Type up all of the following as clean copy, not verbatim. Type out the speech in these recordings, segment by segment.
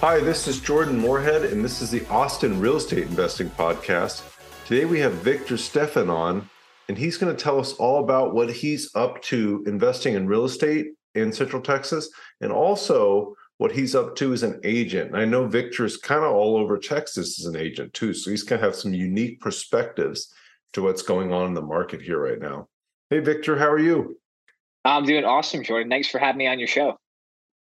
Hi, this is Jordan Moorhead, and this is the Austin Real Estate Investing Podcast. Today we have Victor Steffen on, and he's going to tell us all about what he's up to investing in real estate in Central Texas, and also what he's up to as an agent. And I know Victor's kind of all over Texas as an agent too, so he's going to have some unique perspectives to what's going on in the market here right now. Hey, Victor, how are you? I'm doing awesome, Jordan. Thanks for having me on your show.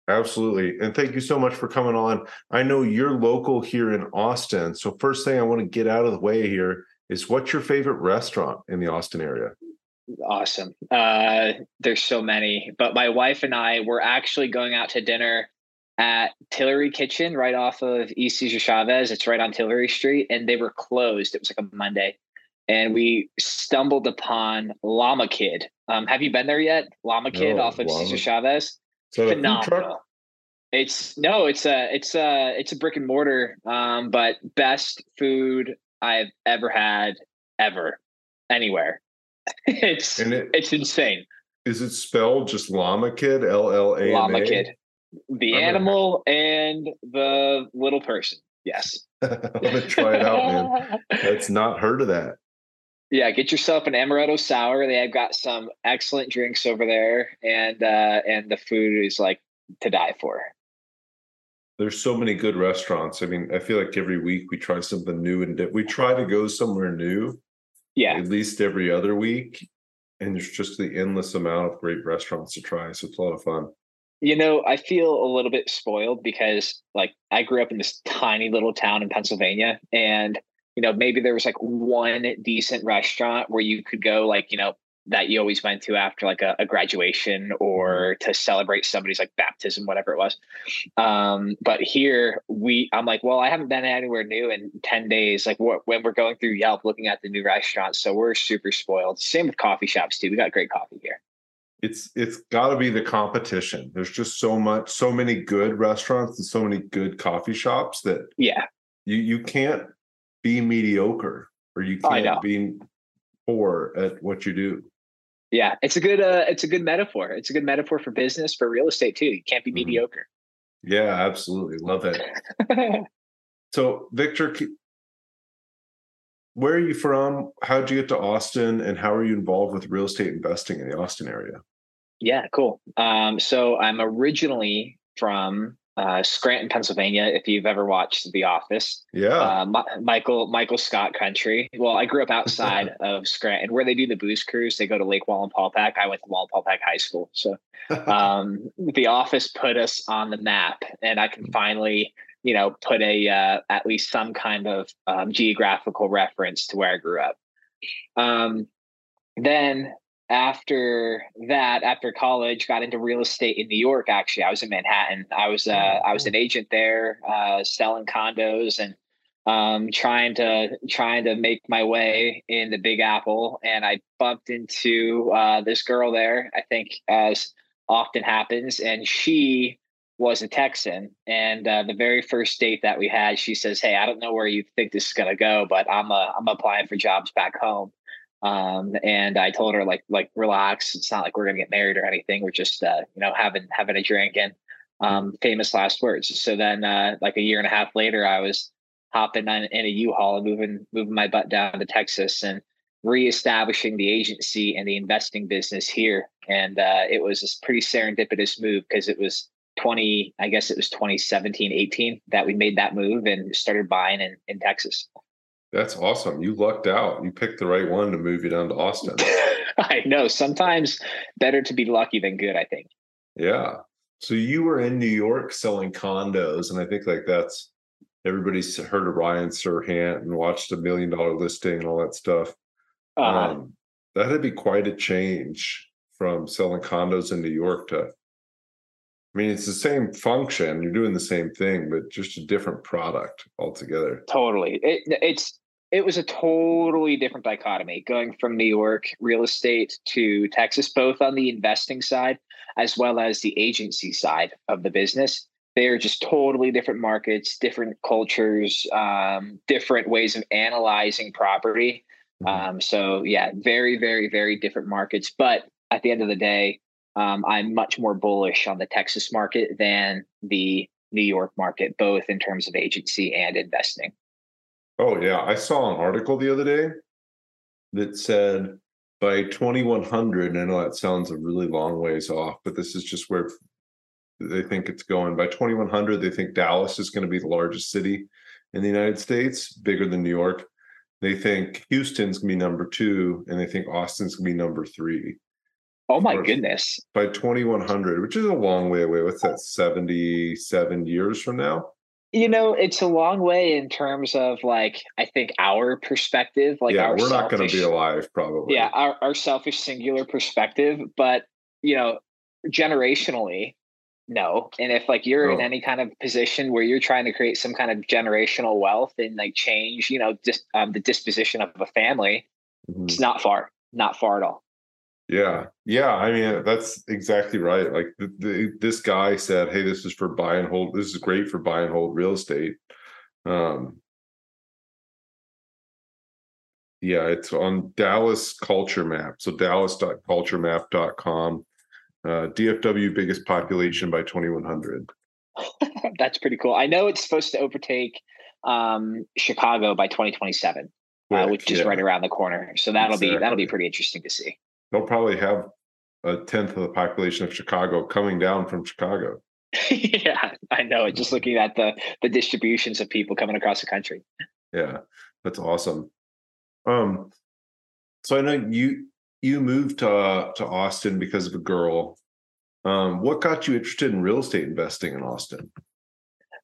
Absolutely. And thank you so much for coming on. I know you're local here in Austin. So first thing I want to get out of the way here is, what's your favorite restaurant in the Austin area? Awesome. There's so many, but my wife and I were actually going out to dinner at Tillery Kitchen right off of East Cesar Chavez. It's right on Tillery Street, and they were closed. It was like a Monday, and we stumbled upon Llama Kid. Have you been there yet? Llama Kid off of Cesar Chavez. So phenomenal. It's a brick and mortar, but best food I've ever had anywhere. It's insane. Is it spelled just Llama Kid? LLAMA? Llama Kid. The animal and the little person. Yes. I'm gonna try it out, man. That's not heard of that. Yeah, get yourself an amaretto sour. They have got some excellent drinks over there, and the food is like to die for. There's so many good restaurants. I mean, I feel like every week we try something new, and we try to go somewhere new. Yeah, at least every other week, and there's just the endless amount of great restaurants to try. So it's a lot of fun. You know, I feel a little bit spoiled because, like, I grew up in this tiny little town in Pennsylvania, and you know, maybe there was like one decent restaurant where you could go, like, you know, that you always went to after like a graduation or to celebrate somebody's like baptism, whatever it was. But here I'm like, well, I haven't been anywhere new in 10 days. Like when we're going through Yelp, looking at the new restaurants. So we're super spoiled. Same with coffee shops too. We got great coffee here. It's gotta be the competition. There's just so many good restaurants and so many good coffee shops that you can't be mediocre, or you can't be poor at what you do. Yeah, it's a good metaphor. It's a good metaphor for business, for real estate too. You can't be mediocre. Yeah, absolutely. Love it. So, Victor, where are you from? How did you get to Austin, and how are you involved with real estate investing in the Austin area? Yeah, cool. So I'm originally from Scranton, Pennsylvania, if you've ever watched The Office. Yeah. Michael Scott country. Well, I grew up outside of Scranton where they do the booze cruise. They go to Lake Wallenpaupack. I went to Wallenpaupack High School. So The Office put us on the map, and I can finally, you know, put a at least some kind of geographical reference to where I grew up. Then after college, got into real estate in New York. Actually, I was in Manhattan. I was an agent there, selling condos and trying to make my way in the Big Apple. And I bumped into this girl there, I think, as often happens. And she was a Texan. And the very first date that we had, she says, "Hey, I don't know where you think this is going to go, but I'm applying for jobs back home." And I told her, like, relax. It's not like we're going to get married or anything. We're just, you know, having a drink and, famous last words. So then, like a year and a half later, I was hopping in a U-Haul and moving my butt down to Texas and reestablishing the agency and the investing business here. And, it was this pretty serendipitous move because it was 2017, 18 that we made that move and started buying in Texas. That's awesome. You lucked out. You picked the right one to move you down to Austin. I know. Sometimes better to be lucky than good, I think. Yeah. So you were in New York selling condos. And I think like that's, everybody's heard of Ryan Serhant and watched the $1 Million Listing and all that stuff. That'd be quite a change from selling condos in New York to I mean, it's the same function. You're doing the same thing, but just a different product altogether. Totally. It was a totally different dichotomy going from New York real estate to Texas, both on the investing side as well as the agency side of the business. They are just totally different markets, different cultures, different ways of analyzing property. So yeah, very, very, very different markets. But at the end of the day, I'm much more bullish on the Texas market than the New York market, both in terms of agency and investing. Oh, yeah. I saw an article the other day that said by 2100, and I know that sounds a really long ways off, but this is just where they think it's going. By 2100, they think Dallas is going to be the largest city in the United States, bigger than New York. They think Houston's going to be number 2, and they think Austin's going to be number 3. Oh, my goodness. By 2100, which is a long way away. What's that, 77 years from now? You know, it's a long way in terms of, like, I think our perspective. Like, yeah, we're not going to be alive, probably. Yeah, our selfish, singular perspective. But, you know, generationally, no. And if, like, you're in any kind of position where you're trying to create some kind of generational wealth and, like, change, you know, just the disposition of a family, it's not far at all. Yeah. Yeah. I mean, that's exactly right. Like this guy said, hey, this is for buy and hold. This is great for buy and hold real estate. Yeah, it's on Dallas Culture Map. So dallas.culturemap.com. DFW biggest population by 2100. That's pretty cool. I know it's supposed to overtake Chicago by 2027, which is right around the corner. So that'll be pretty interesting to see. They'll probably have 1/10 of the population of Chicago coming down from Chicago. Yeah, I know. Just looking at the distributions of people coming across the country. Yeah, that's awesome. So I know you moved to Austin because of a girl. What got you interested in real estate investing in Austin?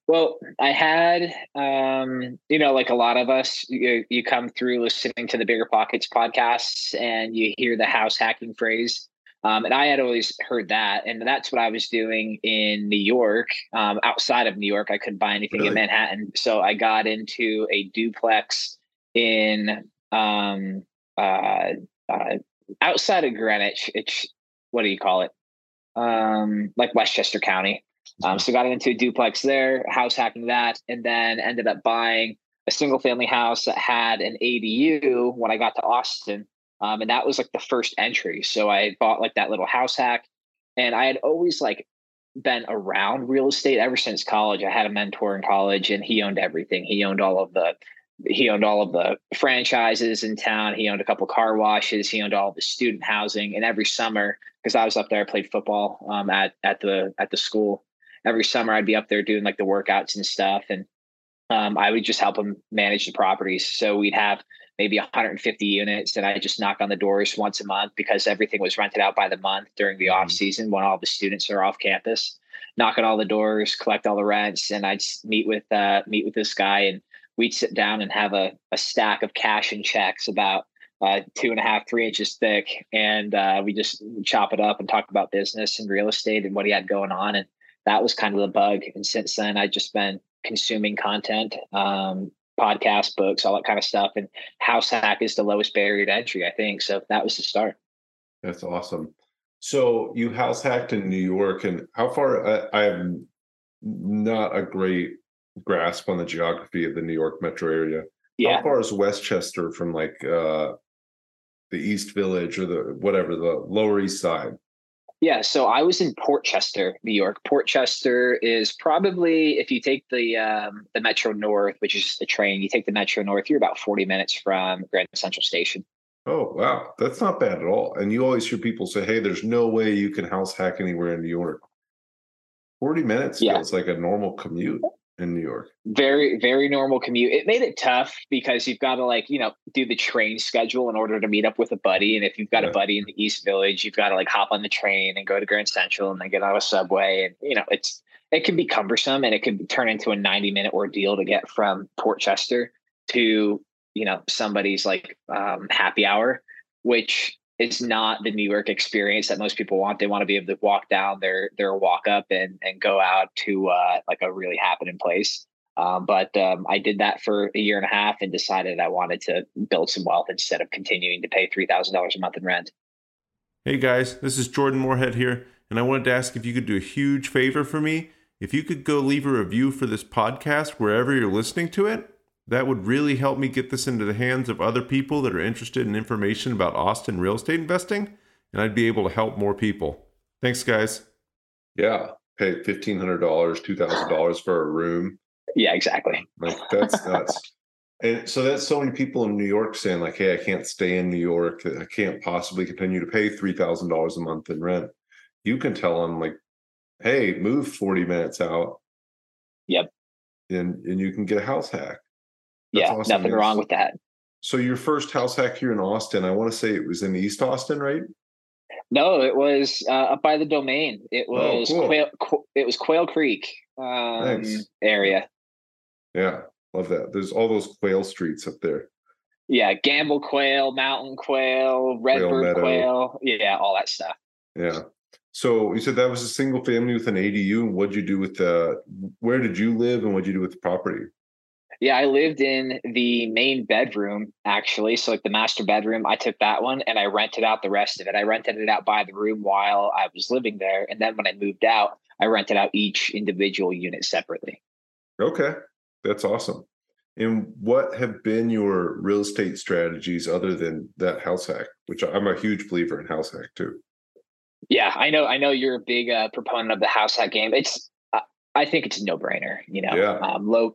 Well, I had, you know, like a lot of us, you come through listening to the BiggerPockets podcasts and you hear the house hacking phrase. And I had always heard that. And that's what I was doing in New York. Outside of New York, I couldn't buy anything in Manhattan. So I got into a duplex in outside of Greenwich. It's, what do you call it? Like Westchester County. So got into a duplex there, house hacking that, and then ended up buying a single family house that had an ADU when I got to Austin. And that was like the first entry. So I bought like that little house hack, and I had always like been around real estate ever since college. I had a mentor in college and he owned everything. He owned all of the franchises in town. He owned a couple car washes. He owned all the student housing. And every summer, because I was up there, I played football at the school. Every summer I'd be up there doing like the workouts and stuff. And I would just help them manage the properties. So we'd have maybe 150 units and I just knock on the doors once a month because everything was rented out by the month during the off season when all the students are off campus, knock on all the doors, collect all the rents. And I'd meet with this guy and we'd sit down and have a stack of cash and checks about 2.5-3 inches thick. And we just chop it up and talk about business and real estate and what he had going on. And that was kind of the bug. And since then, I've just been consuming content, podcasts, books, all that kind of stuff. And house hack is the lowest barrier to entry, I think. So that was the start. That's awesome. So you house hacked in New York. And how far, I have not a great grasp on the geography of the New York metro area. Yeah. How far is Westchester from like the East Village or the Lower East Side? Yeah, so I was in Port Chester, New York. Port Chester is probably, if you take the Metro North, which is the train, you take the Metro North, you're about 40 minutes from Grand Central Station. Oh, wow. That's not bad at all. And you always hear people say, hey, there's no way you can house hack anywhere in New York. 40 minutes feels like a normal commute in New York. Very, very normal commute. It made it tough because you've got to like, you know, do the train schedule in order to meet up with a buddy. And if you've got a buddy in the East Village, you've got to like hop on the train and go to Grand Central and then get on a subway. And, you know, it can be cumbersome and it can turn into a 90-minute ordeal to get from Port Chester to, you know, somebody's like happy hour, which it's not the New York experience that most people want. They want to be able to walk down their walk up and go out to like a really happening place. But I did that for a year and a half and decided I wanted to build some wealth instead of continuing to pay $3,000 a month in rent. Hey guys, this is Jordan Moorhead here. And I wanted to ask if you could do a huge favor for me. If you could go leave a review for this podcast wherever you're listening to it, that would really help me get this into the hands of other people that are interested in information about Austin real estate investing, and I'd be able to help more people. Thanks, guys. Yeah, pay $1,500, $2,000 for a room. Yeah, exactly. Like, that's nuts. And so that's so many people in New York saying like, hey, I can't stay in New York. I can't possibly continue to pay $3,000 a month in rent. You can tell them like, hey, move 40 minutes out. Yep. And you can get a house hack. That's awesome. Nothing wrong with that. So your first house hack here in Austin, I want to say it was in East Austin, right? No, it was up by the Domain. It was it was Quail Creek area. Yeah, love that. There's all those quail streets up there. Yeah, Gamble Quail, Mountain Quail, Redbird Quail. Yeah, all that stuff. Yeah. So you said that was a single family with an ADU. And what'd you do with the? Where did you live, and what'd you do with the property? Yeah, I lived in the main bedroom, actually. So like the master bedroom, I took that one and I rented out the rest of it. I rented it out by the room while I was living there. And then when I moved out, I rented out each individual unit separately. Okay, that's awesome. And what have been your real estate strategies other than that house hack, which I'm a huge believer in house hack too? Yeah, I know you're a big proponent of the house hack game. I think it's a no-brainer,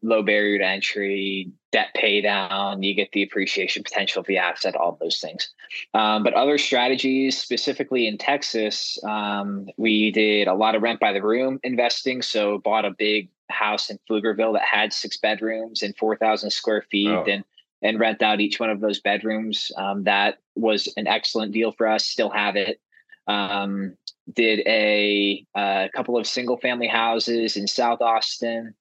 low barrier to entry, debt pay down, you get the appreciation potential of the asset, all of those things. But other strategies, specifically in Texas, we did a lot of rent by the room investing. So bought a big house in Pflugerville that had 6 bedrooms and 4,000 square feet and rent out each one of those bedrooms. That was an excellent deal for us. Still have it. Did a couple of single family houses in South Austin,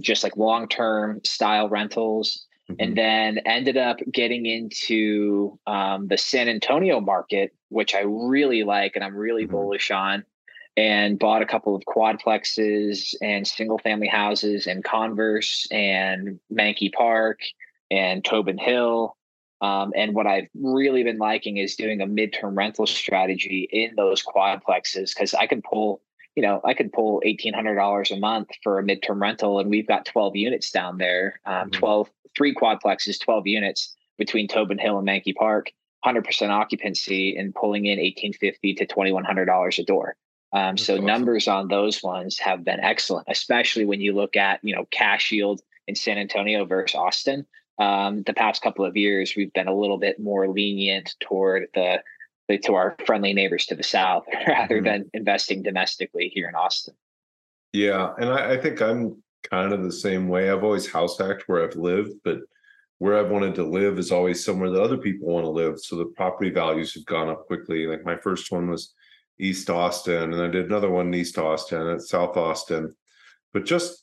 just like long-term style rentals, and then ended up getting into the San Antonio market, which I really like and I'm really bullish on, and bought a couple of quadplexes and single family houses and Converse and Mankey Park and Tobin Hill. And what I've really been liking is doing a midterm rental strategy in those quadplexes, because I could pull $1,800 a month for a midterm rental, and we've got 12 units down there, 3 quadplexes, 12 units between Tobin Hill and Mankey Park, 100% occupancy, and pulling in $1,850 to $2,100 a door. So awesome. Numbers on those ones have been excellent, especially when you look at cash yield in San Antonio versus Austin. The past couple of years, we've been a little bit more lenient toward to our friendly neighbors to the south rather than investing domestically here in Austin. Yeah, and I think I'm kind of the same way. I've always house hacked where I've lived, but where I've wanted to live is always somewhere that other people want to live. So the property values have gone up quickly. Like my first one was East Austin, and I did another one in East Austin and South Austin, but just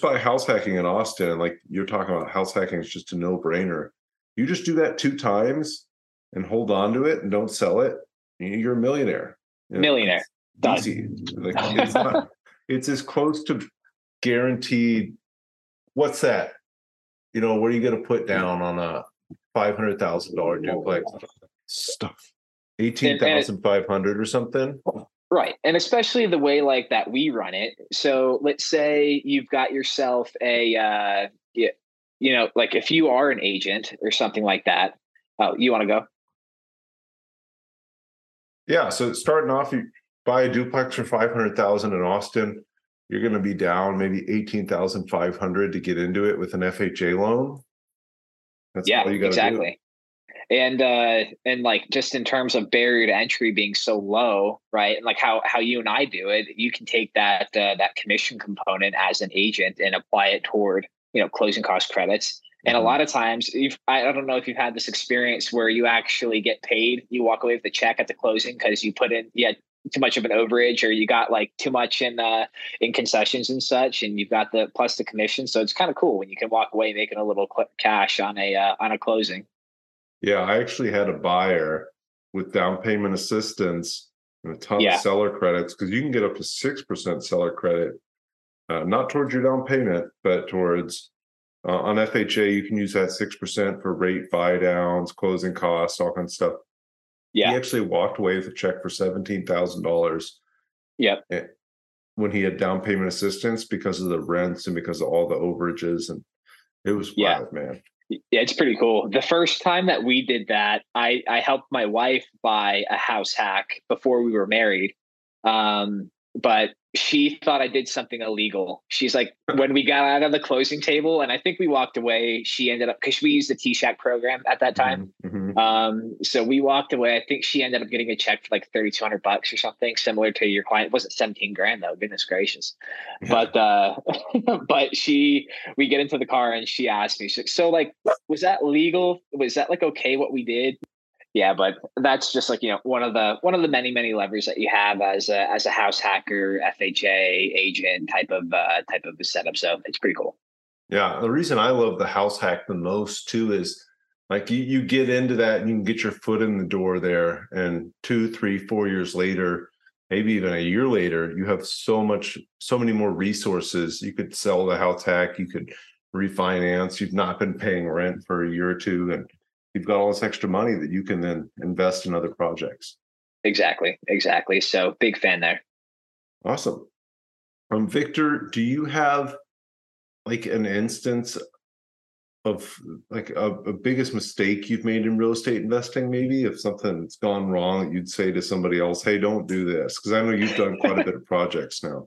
by house hacking in Austin, like you're talking about, house hacking is just a no-brainer. You just do that 2 times and hold on to it and don't sell it, you're a millionaire. Millionaire. Easy. Like, it's not, it's as close to guaranteed. What's that? What are you going to put down on a $500,000 duplex? Stuff. $18,500 or something. Right. And especially the way like that we run it. So let's say you've got yourself a, like if you are an agent or something like that, you want to go? Yeah. So starting off, you buy a duplex for $500,000 in Austin, you're going to be down maybe $18,500 to get into it with an FHA loan. That's all you got to do. And like just in terms of barrier to entry being so low, right? And like how you and I do it, you can take that that commission component as an agent and apply it toward closing cost credits. And a lot of times, I don't know if you've had this experience where you actually get paid, you walk away with the check at the closing because you put in too much of an overage, or you got like too much in concessions and such, and you've got the plus the commission. So it's kind of cool when you can walk away making a little cash on a closing. Yeah, I actually had a buyer with down payment assistance and a ton of seller credits, because you can get up to 6% seller credit, not towards your down payment, but towards on FHA, you can use that 6% for rate buy downs, closing costs, all kinds of stuff. Yeah. He actually walked away with a check for $17,000. Yep. When he had down payment assistance because of the rents and because of all the overages, and it was wild, man. Yeah, it's pretty cool. The first time that we did that, I helped my wife buy a house hack before we were married. But she thought I did something illegal. She's like, when we got out of the closing table, and I think we walked away, she ended up, because we used the T-Shack program at that time. Mm-hmm. So we walked away. I think she ended up getting a check for like $3,200 or something similar to your client. It wasn't 17 grand though. Goodness gracious. But, but we get into the car and she asked me, so like, was that legal? Was that like, okay, what we did? Yeah, but that's just like, you know, one of the many, many levers that you have as a house hacker, FHA agent type of a setup. So it's pretty cool. Yeah. The reason I love the house hack the most too is like you get into that and you can get your foot in the door there, and 2, 3, 4 years later, maybe even a year later, you have so many more resources. You could sell the house hack, you could refinance, you've not been paying rent for a year or two, and you've got all this extra money that you can then invest in other projects. Exactly. So big fan there. Awesome. Victor, do you have like an instance of like a biggest mistake you've made in real estate investing? Maybe if something's gone wrong, you'd say to somebody else, hey, don't do this. Because I know you've done quite a bit of projects now.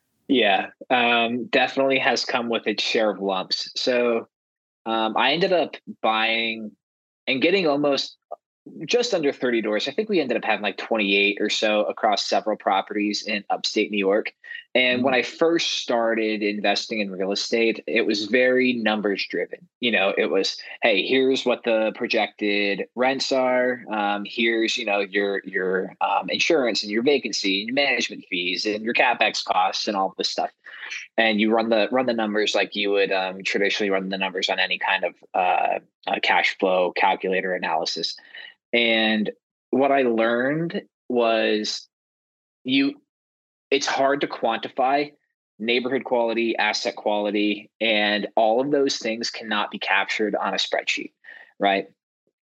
Yeah, definitely has come with its share of lumps. So I ended up buying and getting almost just under 30 doors. I think we ended up having like 28 or so across several properties in upstate New York. And when I first started investing in real estate, it was very numbers driven. You know, it was, hey, here's what the projected rents are. Here's, you know, your insurance and your vacancy and your management fees and your CapEx costs and all this stuff. And you run the numbers like you would traditionally run the numbers on any kind of cash flow calculator analysis. And what I learned was it's hard to quantify neighborhood quality, asset quality, and all of those things cannot be captured on a spreadsheet, right?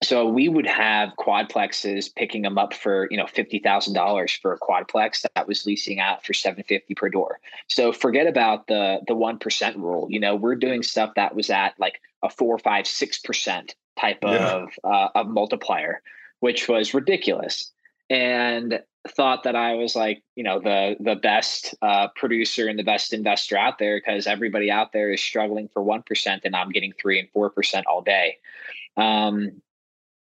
So we would have quadplexes picking them up for, you know, $50,000 for a quadplex that was leasing out for $750 per door. So forget about the 1% rule. You know, we're doing stuff that was at like a 4%, 5%, 6% type of multiplier, which was ridiculous, and thought that I was like, you know, the best producer and the best investor out there, because everybody out there is struggling for 1% and I'm getting 3% and 4% all day.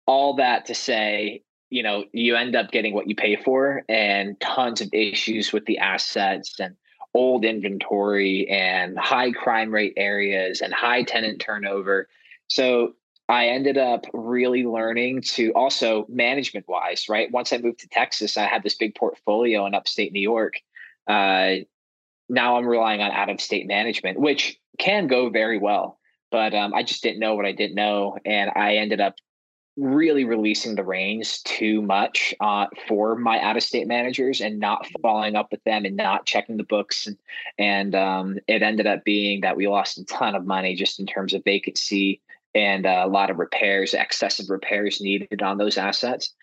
All that to say, you know, you end up getting what you pay for, and tons of issues with the assets and old inventory and high crime rate areas and high tenant turnover. So I ended up really learning to also management wise, right? Once I moved to Texas, I had this big portfolio in upstate New York. Now I'm relying on out of state management, which can go very well, but I just didn't know what I didn't know. And I ended up really releasing the reins too much for my out of state managers and not following up with them and not checking the books. And it ended up being that we lost a ton of money just in terms of vacancy and a lot of repairs, excessive repairs needed on those assets.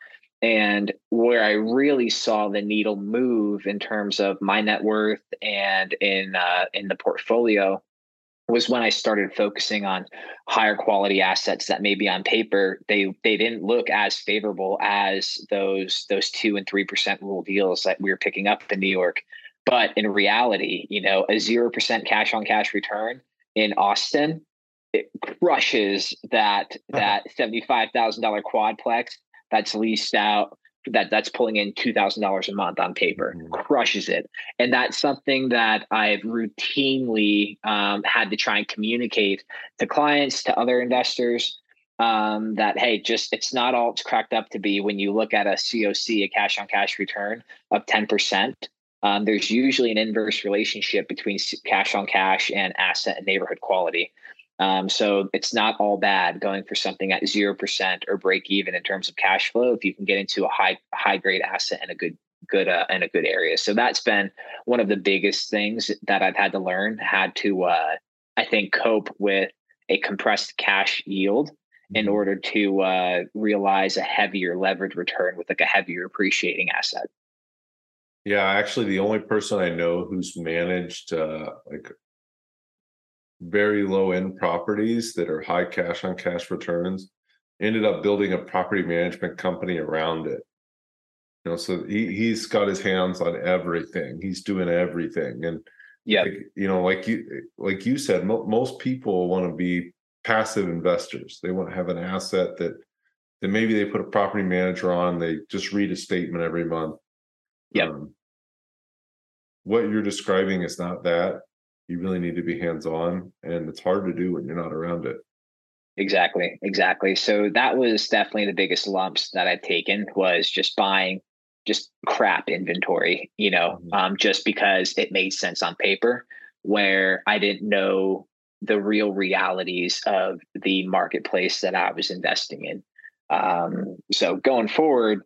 And where I really saw the needle move in terms of my net worth and in the portfolio was when I started focusing on higher quality assets that maybe on paper, they didn't look as favorable as those 2 and 3% rule deals that we were picking up in New York. But in reality, you know, a 0% cash on cash return in Austin, it crushes that $75,000 quadplex that's leased out, that's pulling in $2,000 a month on paper, crushes it. And that's something that I've routinely had to try and communicate to clients, to other investors, that, hey, just, it's not all it's cracked up to be. When you look at a COC, a cash on cash return of 10%, there's usually an inverse relationship between cash on cash and asset and neighborhood quality. So it's not all bad going for something at 0% or break even in terms of cash flow if you can get into a high grade asset in a good area. So that's been one of the biggest things that I've had to learn, I think, cope with a compressed cash yield in order to realize a heavier leverage return with like a heavier appreciating asset. Yeah, actually, the only person I know who's managed like very low end properties that are high cash on cash returns ended up building a property management company around it. You know, so he's got his hands on everything. He's doing everything, and yeah, like you said, most people want to be passive investors. They want to have an asset that maybe they put a property manager on. They just read a statement every month. Yeah. What you're describing is not that. You really need to be hands-on, and it's hard to do when you're not around it. Exactly. So that was definitely the biggest lumps that I've taken, was just buying just crap inventory, just because it made sense on paper, where I didn't know the real realities of the marketplace that I was investing in. So going forward,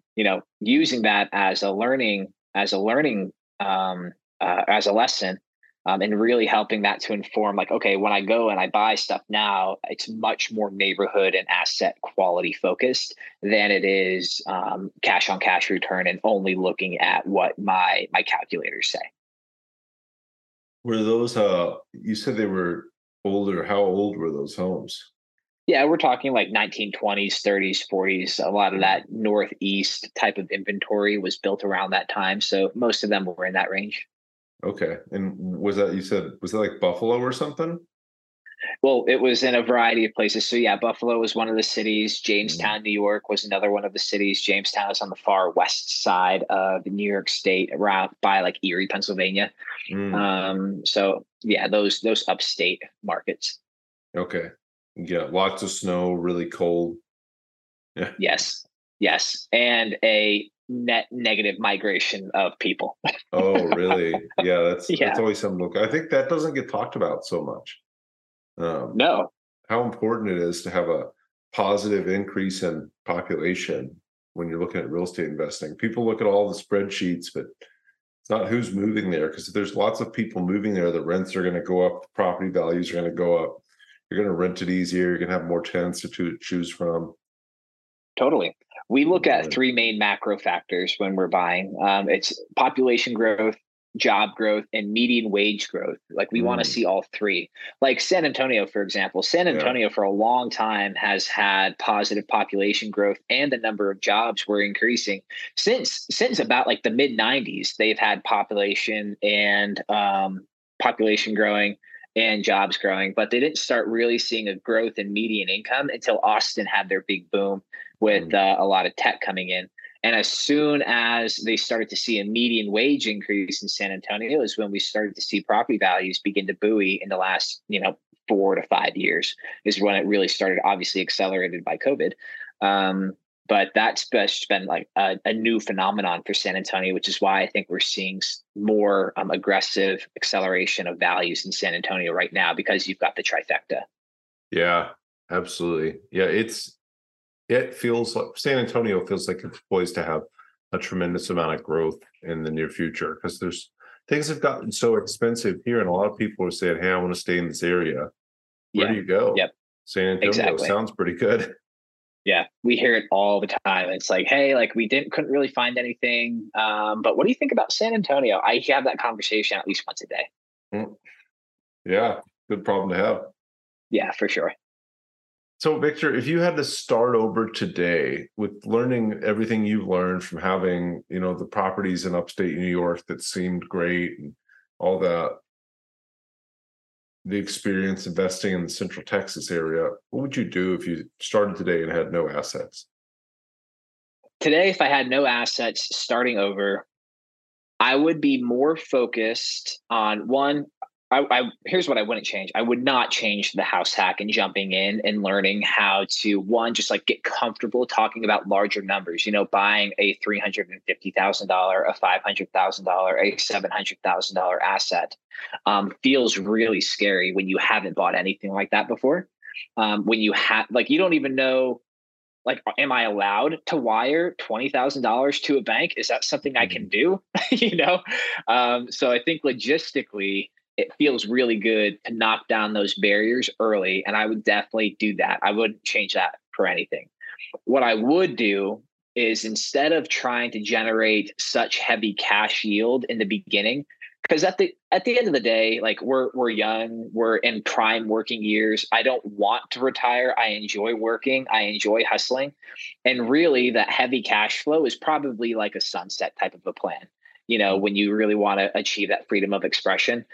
using that as a lesson, and really helping that to inform, like, okay, when I go and I buy stuff now, it's much more neighborhood and asset quality focused than it is cash on cash return and only looking at what my calculators say. Were those, you said they were older. How old were those homes? Yeah, we're talking like 1920s, 30s, 40s. A lot of that Northeast type of inventory was built around that time. So most of them were in that range. Okay. And was that like Buffalo or something? Well, it was in a variety of places. So yeah, Buffalo was one of the cities. Jamestown, New York was another one of the cities. Jamestown is on the far west side of New York State, around by like Erie, Pennsylvania. So yeah, those upstate markets. Okay. Yeah. Lots of snow, really cold. Yeah. Yes. And a net negative migration of people. Oh, really? Yeah. That's always something to look at. I think that doesn't get talked about so much. No. How important it is to have a positive increase in population when you're looking at real estate investing. People look at all the spreadsheets, but it's not who's moving there, because if there's lots of people moving there, the rents are going to go up, the property values are going to go up. You're going to rent it easier. You're going to have more tenants to choose from. Totally. We look at three main macro factors when we're buying. It's population growth, job growth, and median wage growth. Like, we want to see all three. Like San Antonio, for example. San Antonio for a long time has had positive population growth, and the number of jobs were increasing. Since about like the mid-90s, they've had population growing and jobs growing, but they didn't start really seeing a growth in median income until Austin had their big boom with a lot of tech coming in. And as soon as they started to see a median wage increase in San Antonio is when we started to see property values begin to buoy in the last, 4 to 5 years is when it really started, obviously accelerated by COVID. But that's been like a new phenomenon for San Antonio, which is why I think we're seeing more aggressive acceleration of values in San Antonio right now, because you've got the trifecta. Yeah, absolutely. Yeah, it feels like San Antonio feels like it's poised to have a tremendous amount of growth in the near future, because there's things have gotten so expensive here, and a lot of people are saying, "Hey, I want to stay in this area." Where do you go? Yep. San Antonio sounds pretty good. Yeah, we hear it all the time. It's like, hey, like we couldn't really find anything. But what do you think about San Antonio? I have that conversation at least once a day. Yeah, good problem to have. Yeah, for sure. So, Victor, if you had to start over today with learning everything you've learned from having, the properties in upstate New York that seemed great and all that, the experience investing in the Central Texas area, what would you do if you started today and had no assets? today, if I had no assets starting over, I would be more focused on one. Here's what I wouldn't change. I would not change the house hack and jumping in and learning how to, one, just like get comfortable talking about larger numbers, you know, buying a $350,000, a $500,000, a $700,000 asset feels really scary when you haven't bought anything like that before. When you have, like, you don't even know, like, am I allowed to wire $20,000 to a bank? Is that something I can do? You know? So I think logistically, it feels really good to knock down those barriers early. And I would definitely do that. I wouldn't change that for anything. What I would do is, instead of trying to generate such heavy cash yield in the beginning, because at the end of the day, like we're young, we're in prime working years. I don't want to retire. I enjoy working. I enjoy hustling. And really that heavy cash flow is probably like a sunset type of a plan. You know, when you really want to achieve that freedom of expression,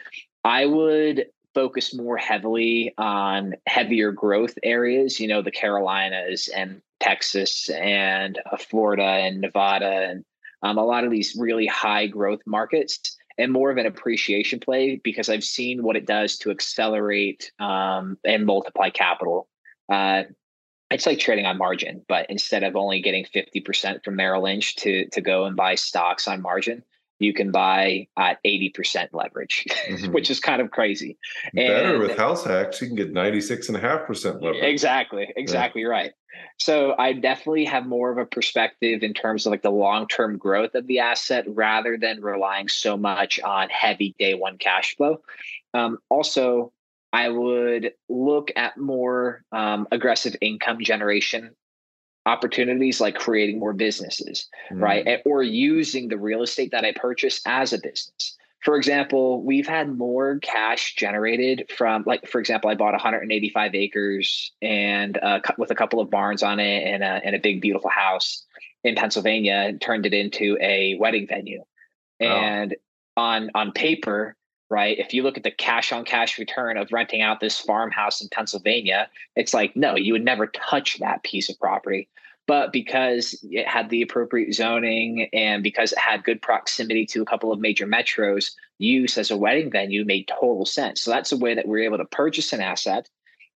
I would focus more heavily on heavier growth areas, you know, the Carolinas and Texas and Florida and Nevada and a lot of these really high growth markets, and more of an appreciation play because I've seen what it does to accelerate and multiply capital. It's like trading on margin, but instead of only getting 50% from Merrill Lynch to go and buy stocks on margin, you can buy at 80% leverage, which is kind of crazy. Better with house hacks, you can get 96.5% leverage. Exactly. Yeah. Right. So I definitely have more of a perspective in terms of like the long-term growth of the asset rather than relying so much on heavy day one cash flow. Also, I would look at more aggressive income generation opportunities, like creating more businesses, right? Or using the real estate that I purchase as a business. For example, we've had more cash generated from, like, for example, I bought 185 acres and with a couple of barns on it and a big, beautiful house in Pennsylvania, and turned it into a wedding venue. Wow. And on paper, right, if you look at the cash on cash return of renting out this farmhouse in Pennsylvania, it's like, no, you would never touch that piece of property. But because it had the appropriate zoning and because it had good proximity to a couple of major metros, use as a wedding venue made total sense. So that's a way that we're able to purchase an asset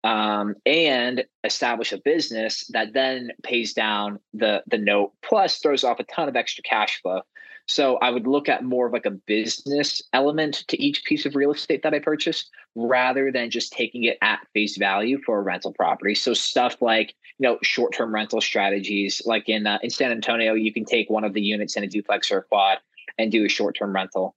and establish a business that then pays down the note, plus throws off a ton of extra cash flow. So I would look at more of like a business element to each piece of real estate that I purchase rather than just taking it at face value for a rental property. So stuff like, you know, short-term rental strategies, like in San Antonio, you can take one of the units in a duplex or a quad and do a short-term rental.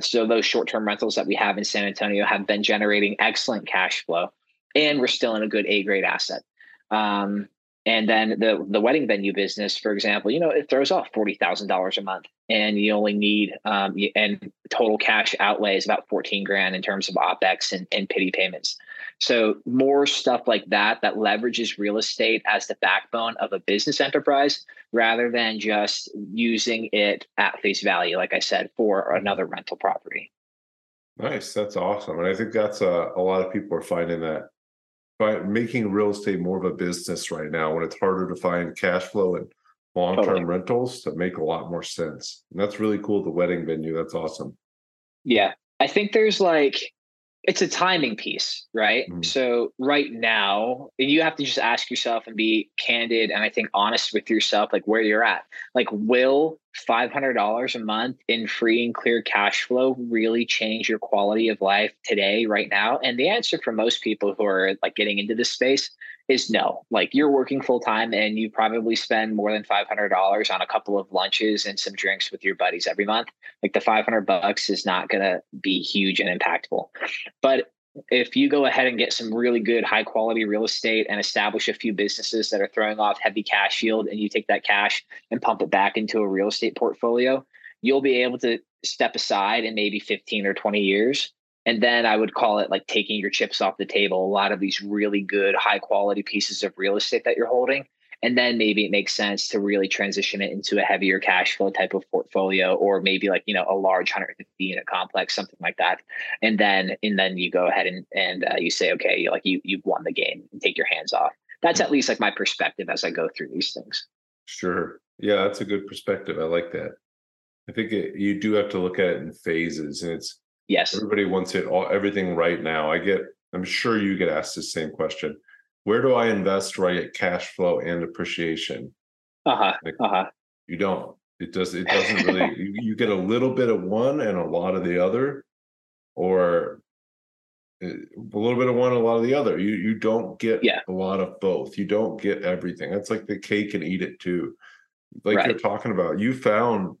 So those short-term rentals that we have in San Antonio have been generating excellent cash flow, and we're still in a good A-grade asset. And then the wedding venue business, for example, you know, it throws off $40,000 a month, and you only need and total cash outlay is about $14,000 in terms of OpEx and pity payments. So more stuff like that leverages real estate as the backbone of a business enterprise rather than just using it at face value, like I said, for another rental property. Nice. That's awesome. And I think that's a lot of people are finding that. By making real estate more of a business right now, when it's harder to find cash flow and long-term rentals, to make a lot more sense. And that's really cool, the wedding venue. That's awesome. Yeah. I think there's like, it's a timing piece, right? So right now, you have to just ask yourself and be candid and I think honest with yourself, like where you're at. Like, will $500 a month in free and clear cash flow really change your quality of life today, right now? And the answer for most people who are like getting into this space is no. Like, you're working full time and you probably spend more than $500 on a couple of lunches and some drinks with your buddies every month. Like, the $500 is not going to be huge and impactful. But if you go ahead and get some really good high quality real estate and establish a few businesses that are throwing off heavy cash yield, and you take that cash and pump it back into a real estate portfolio, you'll be able to step aside in maybe 15 or 20 years. And then I would call it like taking your chips off the table, a lot of these really good high quality pieces of real estate that you're holding. And then maybe it makes sense to really transition it into a heavier cash flow type of portfolio, or maybe like, you know, a large 150 unit complex, something like that. And then you go ahead and you say, okay, you're like, you've won the game, and take your hands off. That's at least like my perspective as I go through these things. Sure. Yeah, that's a good perspective. I like that. I think you do have to look at it in phases, and it's yes. Everybody wants it all, everything right now. I'm sure you get asked the same question. Where do I invest where I get cash flow and appreciation? You don't. It doesn't really. You get a little bit of one and a lot of the other, or a little bit of one, a lot of the other. You don't get a lot of both. You don't get everything. That's like the cake and eat it too. Like right. You're talking about, you found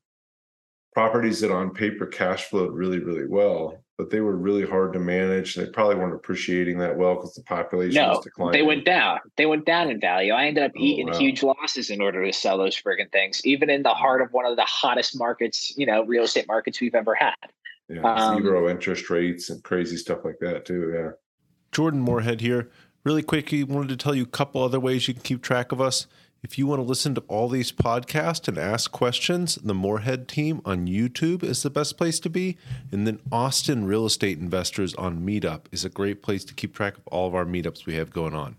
properties that on paper cash flowed really, really well, but they were really hard to manage. They probably weren't appreciating that well because the population was declining. They went down. They went down in value. I ended up eating huge losses in order to sell those friggin' things, even in the heart of one of the hottest markets, real estate markets we've ever had. Yeah, zero interest rates and crazy stuff like that too, yeah. Jordan Moorhead here. Really quickly, wanted to tell you a couple other ways you can keep track of us. If you want to listen to all these podcasts and ask questions, the Moorhead team on YouTube is the best place to be. And then Austin Real Estate Investors on Meetup is a great place to keep track of all of our meetups we have going on.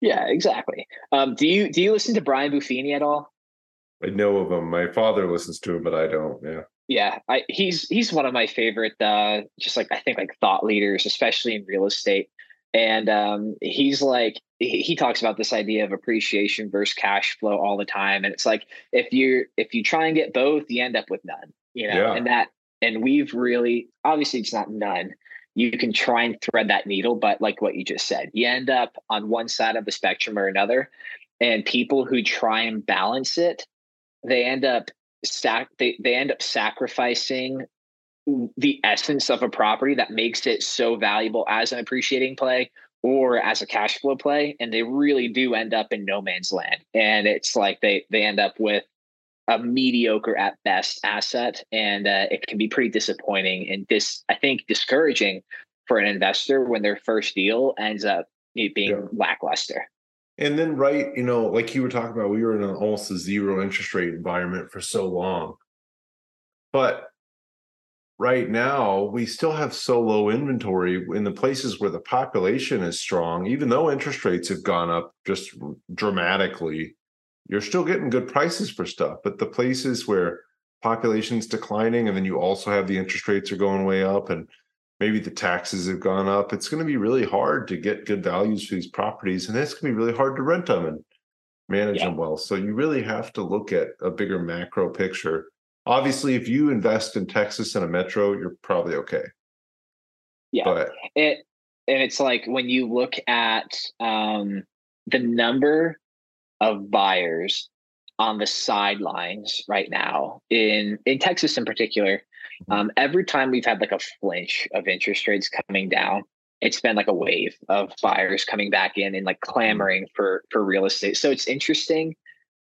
Yeah, exactly. Do you listen to Brian Buffini at all? I know of him. My father listens to him, but I don't. Yeah. Yeah. He's one of my favorite, thought leaders, especially in real estate. And he talks about this idea of appreciation versus cash flow all the time. And it's like, if you try and get both, you end up with none, and we've really, obviously it's not none. You can try and thread that needle, but like what you just said, you end up on one side of the spectrum or another, and people who try and balance it, they end up sacrificing the essence of a property that makes it so valuable as an appreciating play or as a cash flow play, and they really do end up in no man's land. And it's like they end up with a mediocre at best asset, and it can be pretty disappointing and discouraging for an investor when their first deal ends up being lackluster. And then, like you were talking about, we were in an almost a zero interest rate environment for so long, but right now, we still have so low inventory in the places where the population is strong. Even though interest rates have gone up just dramatically, you're still getting good prices for stuff. But the places where population's declining, and then you also have the interest rates are going way up, and maybe the taxes have gone up, it's going to be really hard to get good values for these properties, and it's going to be really hard to rent them and manage them well. So you really have to look at a bigger macro picture. Obviously, if you invest in Texas in a metro, you're probably okay. Yeah. But it's like when you look at the number of buyers on the sidelines right now in Texas in particular, every time we've had like a flinch of interest rates coming down, it's been like a wave of buyers coming back in and like clamoring for real estate. So it's interesting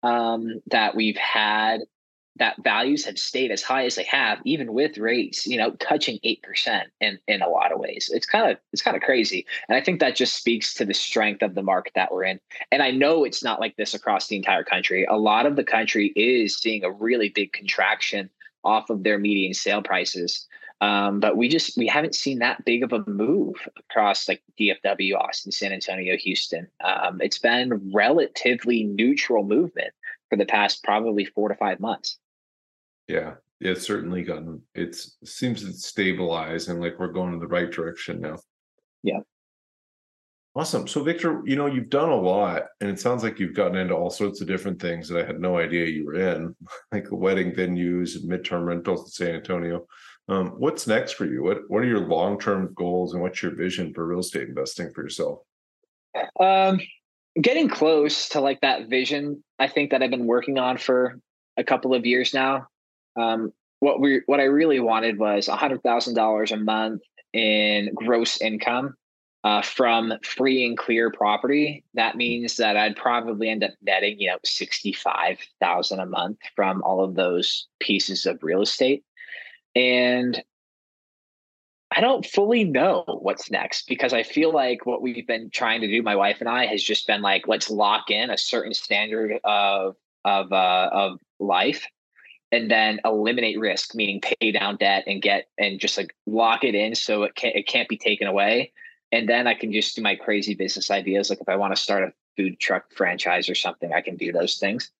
that we've had that values have stayed as high as they have, even with rates, touching 8% in a lot of ways. It's kind of crazy. And I think that just speaks to the strength of the market that we're in. And I know it's not like this across the entire country. A lot of the country is seeing a really big contraction off of their median sale prices. But we haven't seen that big of a move across like DFW, Austin, San Antonio, Houston. It's been relatively neutral movement for the past probably 4 to 5 months. Yeah, it's certainly gotten. It seems to stabilize, and like we're going in the right direction now. Yeah. Awesome. So, Victor, you've done a lot, and it sounds like you've gotten into all sorts of different things that I had no idea you were in, like wedding venues and midterm rentals in San Antonio. What's next for you? What are your long-term goals, and what's your vision for real estate investing for yourself? Getting close to like that vision, I think that I've been working on for a couple of years now. What I really wanted was $100,000 a month in gross income from free and clear property. That means that I'd probably end up netting, $65,000 a month from all of those pieces of real estate. And I don't fully know what's next, because I feel like what we've been trying to do, my wife and I, has just been like, let's lock in a certain standard of life, and then eliminate risk, meaning pay down debt and just like lock it in so it can't be taken away. And then I can just do my crazy business ideas. Like if I want to start a food truck franchise or something, I can do those things.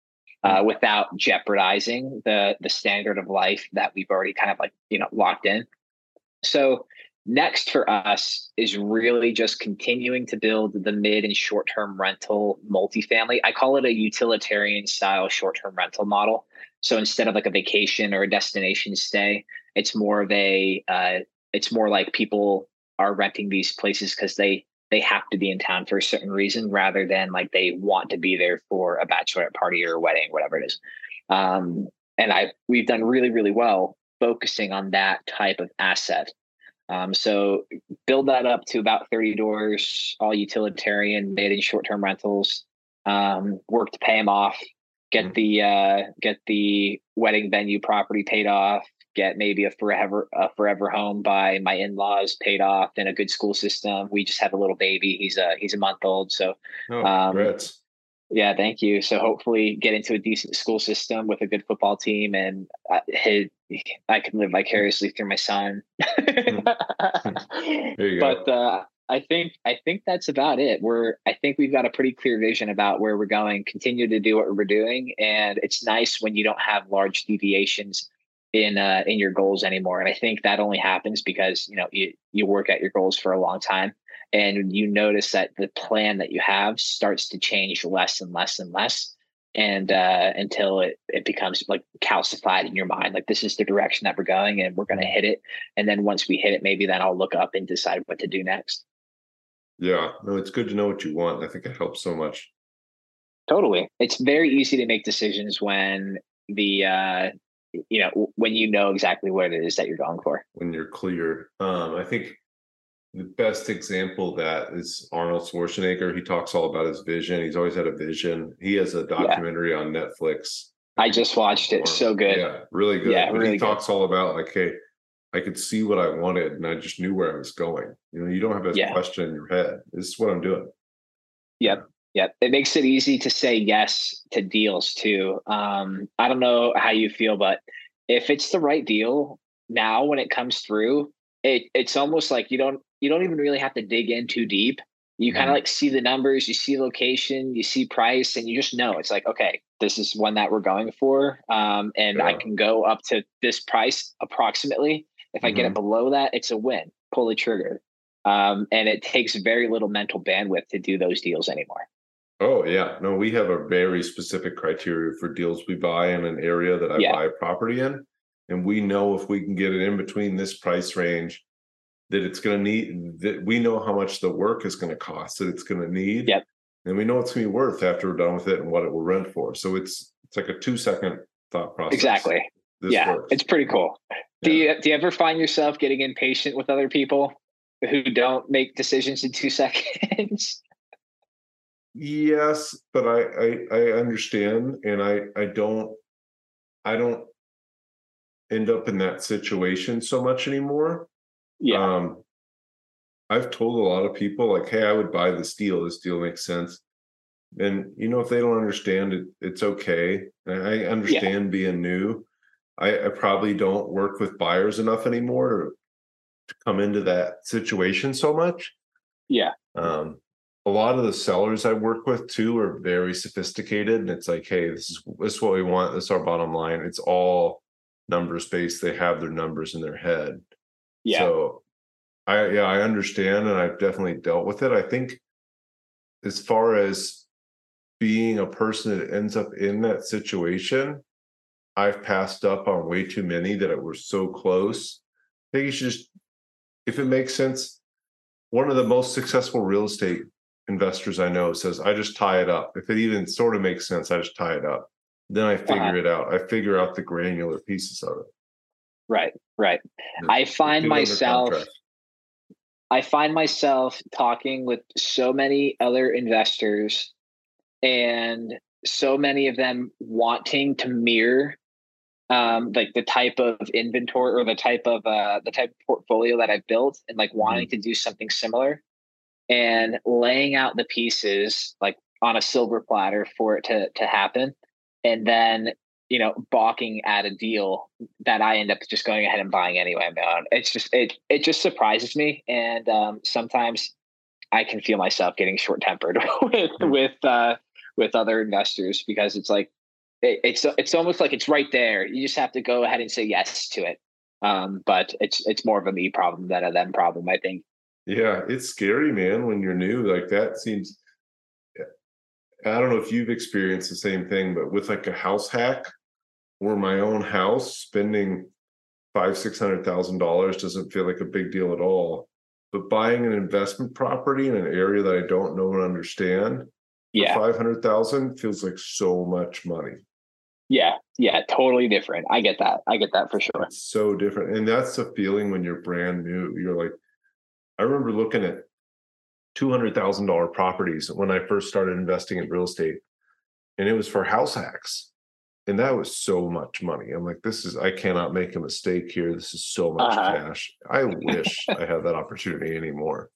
without jeopardizing the standard of life that we've already kind of like, you know, locked in. So next for us is really just continuing to build the mid and short-term rental multifamily. I call it a utilitarian style short-term rental model. So instead of like a vacation or a destination stay, it's more of a, it's more like people are renting these places because they have to be in town for a certain reason rather than like they want to be there for a bachelorette party or a wedding, whatever it is. And we've done really, really well focusing on that type of asset. So build that up to about 30 doors, all utilitarian, made in short-term rentals, work to pay them off, get the wedding venue property paid off, get maybe a forever home by my in-laws paid off, and a good school system. We just have a little baby. He's a month old. So, congrats. Yeah, thank you. So hopefully get into a decent school system with a good football team, and I can live vicariously through my son. There you go. But I think that's about it. I think we've got a pretty clear vision about where we're going, continue to do what we're doing. And it's nice when you don't have large deviations in your goals anymore. And I think that only happens because, you know, you work at your goals for a long time. And you notice that the plan that you have starts to change less and less and less, and until it becomes like calcified in your mind. Like, this is the direction that we're going, and we're going to hit it. And then once we hit it, maybe then I'll look up and decide what to do next. Yeah, no, it's good to know what you want. I think it helps so much. Totally. It's very easy to make decisions when when you know exactly what it is that you're going for. When you're clear. I think the best example of that is Arnold Schwarzenegger. He talks all about his vision. He's always had a vision. He has a documentary on Netflix. I just watched it. So good. Yeah, really good. Yeah, really he talks good. All about like, hey, I could see what I wanted and I just knew where I was going. You know, you don't have a question in your head. This is what I'm doing. Yep. Yep. It makes it easy to say yes to deals too. I don't know how you feel, but if it's the right deal now, when it comes through, it's almost like you don't even really have to dig in too deep. You kind of like see the numbers, you see location, you see price, and you just know it's like, okay, this is one that we're going for. I can go up to this price approximately. If I get it below that, it's a win, pull the trigger. And it takes very little mental bandwidth to do those deals anymore. Oh yeah. No, we have a very specific criteria for deals we buy in an area that I buy property in. And we know if we can get it in between this price range, that it's going to need, that we know how much the work is going to cost, that it's going to need. Yep. And we know it's going to be worth after we're done with it and what it will rent for. So it's like a 2-second thought process. Exactly. This works. It's pretty cool. Yeah. Do you ever find yourself getting impatient with other people who don't make decisions in 2 seconds? Yes, but I understand. And I don't end up in that situation so much anymore. Yeah. I've told a lot of people like, hey, I would buy this deal. This deal makes sense. And, you know, if they don't understand it, it's okay. And I understand being new. I probably don't work with buyers enough anymore to come into that situation so much. Yeah. A lot of the sellers I work with too are very sophisticated. And it's like, hey, this is what we want. This is our bottom line. It's all numbers based. They have their numbers in their head. Yeah. So I understand, and I've definitely dealt with it. I think as far as being a person that ends up in that situation, I've passed up on way too many that were so close. I think you should just, if it makes sense, one of the most successful real estate investors I know says, I just tie it up. If it even sort of makes sense, I just tie it up. Then I figure it out. I figure out the granular pieces of it. Right. Right. I find myself talking with so many other investors, and so many of them wanting to mirror like the type of inventory or the type of portfolio that I've built, and like wanting to do something similar and laying out the pieces like on a silver platter for it to happen. And then, you know, balking at a deal that I end up just going ahead and buying anyway on my own. It's just, it just surprises me. And sometimes I can feel myself getting short tempered with other investors, because it's like, it's almost like it's right there. You just have to go ahead and say yes to it. But it's more of a me problem than a them problem, I think. Yeah, it's scary, man, when you're new. Like that seems, I don't know if you've experienced the same thing, but with like a house hack or my own house, spending $500,000-$600,000 doesn't feel like a big deal at all. But buying an investment property in an area that I don't know and understand, yeah, $500,000 feels like so much money. Yeah, totally different. I get that for sure. It's so different. And that's the feeling when you're brand new. You're like, I remember looking at $200,000 properties when I first started investing in real estate, and it was for house hacks. And that was so much money. I'm like, I cannot make a mistake here. This is so much cash. I wish I had that opportunity anymore.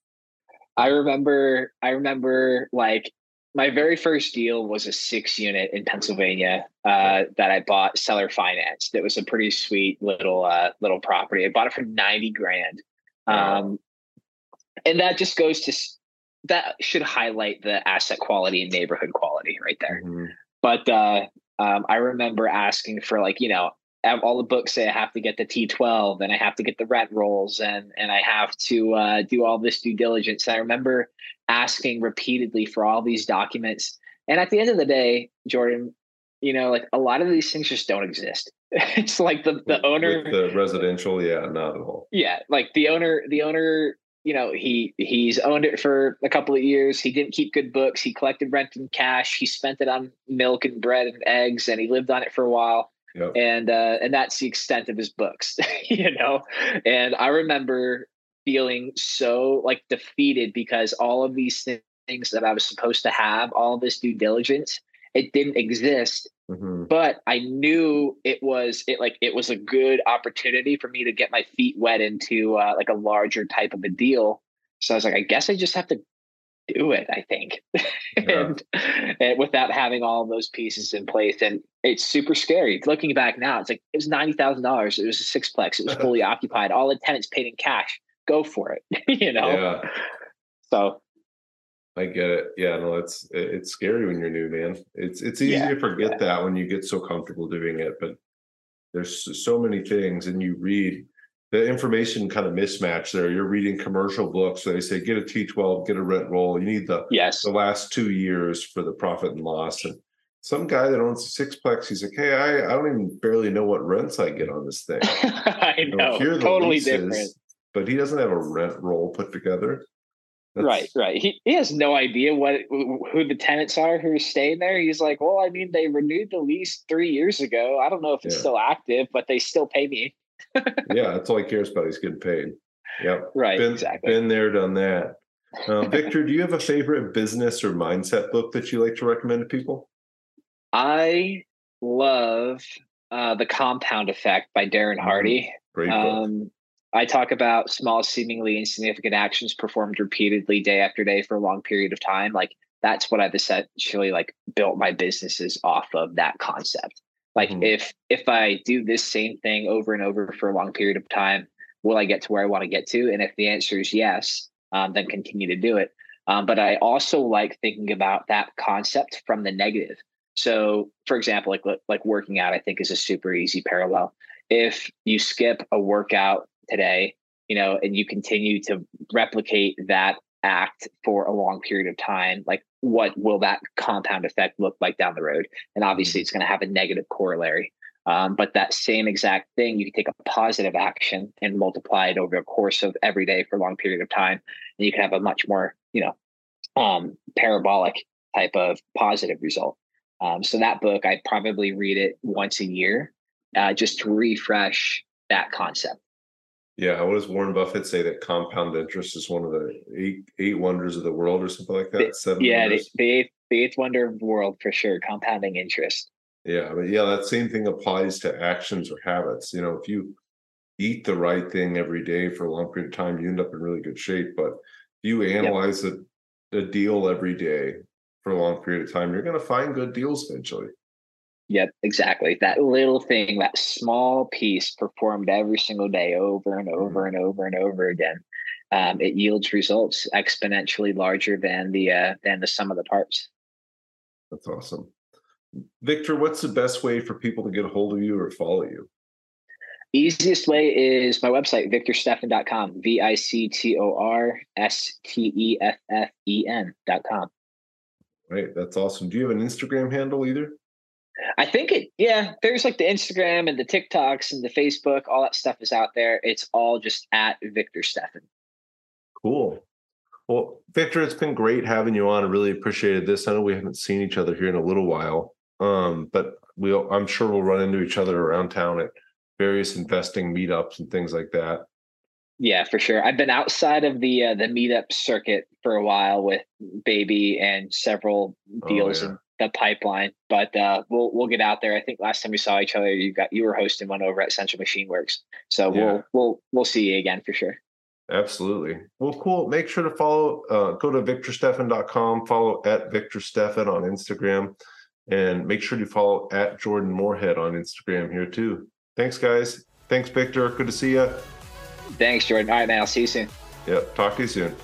I remember like my very first deal was a 6-unit in Pennsylvania that I bought seller financed. It was a pretty sweet little property. I bought it for $90,000. And that just goes to, that should highlight the asset quality and neighborhood quality right there. Mm-hmm. But, I remember asking for all the books say I have to get the T12 and I have to get the rent rolls and I have to do all this due diligence. I remember asking repeatedly for all these documents. And at the end of the day, Jordan, like a lot of these things just don't exist. It's like the owner, with the residential. Yeah, not at all. Yeah. Like the owner, he's owned it for a couple of years. He didn't keep good books. He collected rent and cash. He spent it on milk and bread and eggs, and he lived on it for a while. Yep. And that's the extent of his books, And I remember feeling so like defeated because all of these things that I was supposed to have, all this due diligence, it didn't exist. Mm-hmm. But I knew it was a good opportunity for me to get my feet wet into like a larger type of a deal. So I was like, I guess I just have to do it, I think. Yeah. and without having all those pieces in place. And it's super scary. Looking back now, it's like, it was $90,000. It was a 6-plex. It was fully occupied. All the tenants paid in cash. Go for it. Yeah. So I get it. Yeah, no, it's scary when you're new, man. It's easy to forget that when you get so comfortable doing it, but there's so many things, and you read the information kind of mismatch there. You're reading commercial books. They say, get a T12, get a rent roll. You need the last 2 years for the profit and loss. And some guy that owns a 6-plex, he's like, hey, I don't even barely know what rents I get on this thing. I know, here are the totally leases, different. But he doesn't have a rent roll put together. That's... Right. He has no idea who the tenants are who are staying there. He's like, well, I mean, they renewed the lease 3 years ago. I don't know if it's still active, but they still pay me. Yeah, that's all he cares about. He's getting paid. Yep. Right. Exactly. Been there, done that. Victor, do you have a favorite business or mindset book that you like to recommend to people? I love The Compound Effect by Darren Hardy. Great book. I talk about small, seemingly insignificant actions performed repeatedly day after day for a long period of time. Like that's what I've essentially like built my businesses off of, that concept. Like if I do this same thing over and over for a long period of time, will I get to where I want to get to? And if the answer is yes, then continue to do it. But I also like thinking about that concept from the negative. So for example, like working out, I think is a super easy parallel. If you skip a workout today, and you continue to replicate that act for a long period of time, like what will that compound effect look like down the road? And obviously it's going to have a negative corollary. But that same exact thing, you can take a positive action and multiply it over the course of every day for a long period of time. And you can have a much more, parabolic type of positive result. So that book, I probably read it once a year, just to refresh that concept. Yeah, what does Warren Buffett say, that compound interest is one of the eight wonders of the world or something like that? Seven wonders? The eighth wonder of the world for sure, compounding interest. Yeah, but that same thing applies to actions or habits. If you eat the right thing every day for a long period of time, you end up in really good shape. But if you analyze a deal every day for a long period of time, you're going to find good deals eventually. Yep, exactly. That little thing, that small piece performed every single day over and over and over and over again. It yields results exponentially larger than the sum of the parts. That's awesome. Victor, what's the best way for people to get a hold of you or follow you? Easiest way is my website, victorsteffen.com, victorsteffen.com. Right. That's awesome. Do you have an Instagram handle either? I think it, yeah, there's like the Instagram and the TikToks and the Facebook, all that stuff is out there. It's all just at Victor Steffen. Cool. Well, Victor, it's been great having you on. I really appreciated this. I know we haven't seen each other here in a little while, but I'm sure we'll run into each other around town at various investing meetups and things like that. Yeah, for sure. I've been outside of the meetup circuit for a while with Baby and several deals in the pipeline, but we'll get out there. I think last time we saw each other, you were hosting one over at Central Machine Works. So yeah, we'll see you again for sure. Absolutely. Well, cool. Make sure to follow, go to victorsteffen.com, follow at Victor Steffen on Instagram, and make sure you follow at Jordan Moorhead on Instagram here too. Thanks guys. Thanks Victor. Good to see you. Thanks, Jordan. All right, man. I'll see you soon. Yep. Talk to you soon.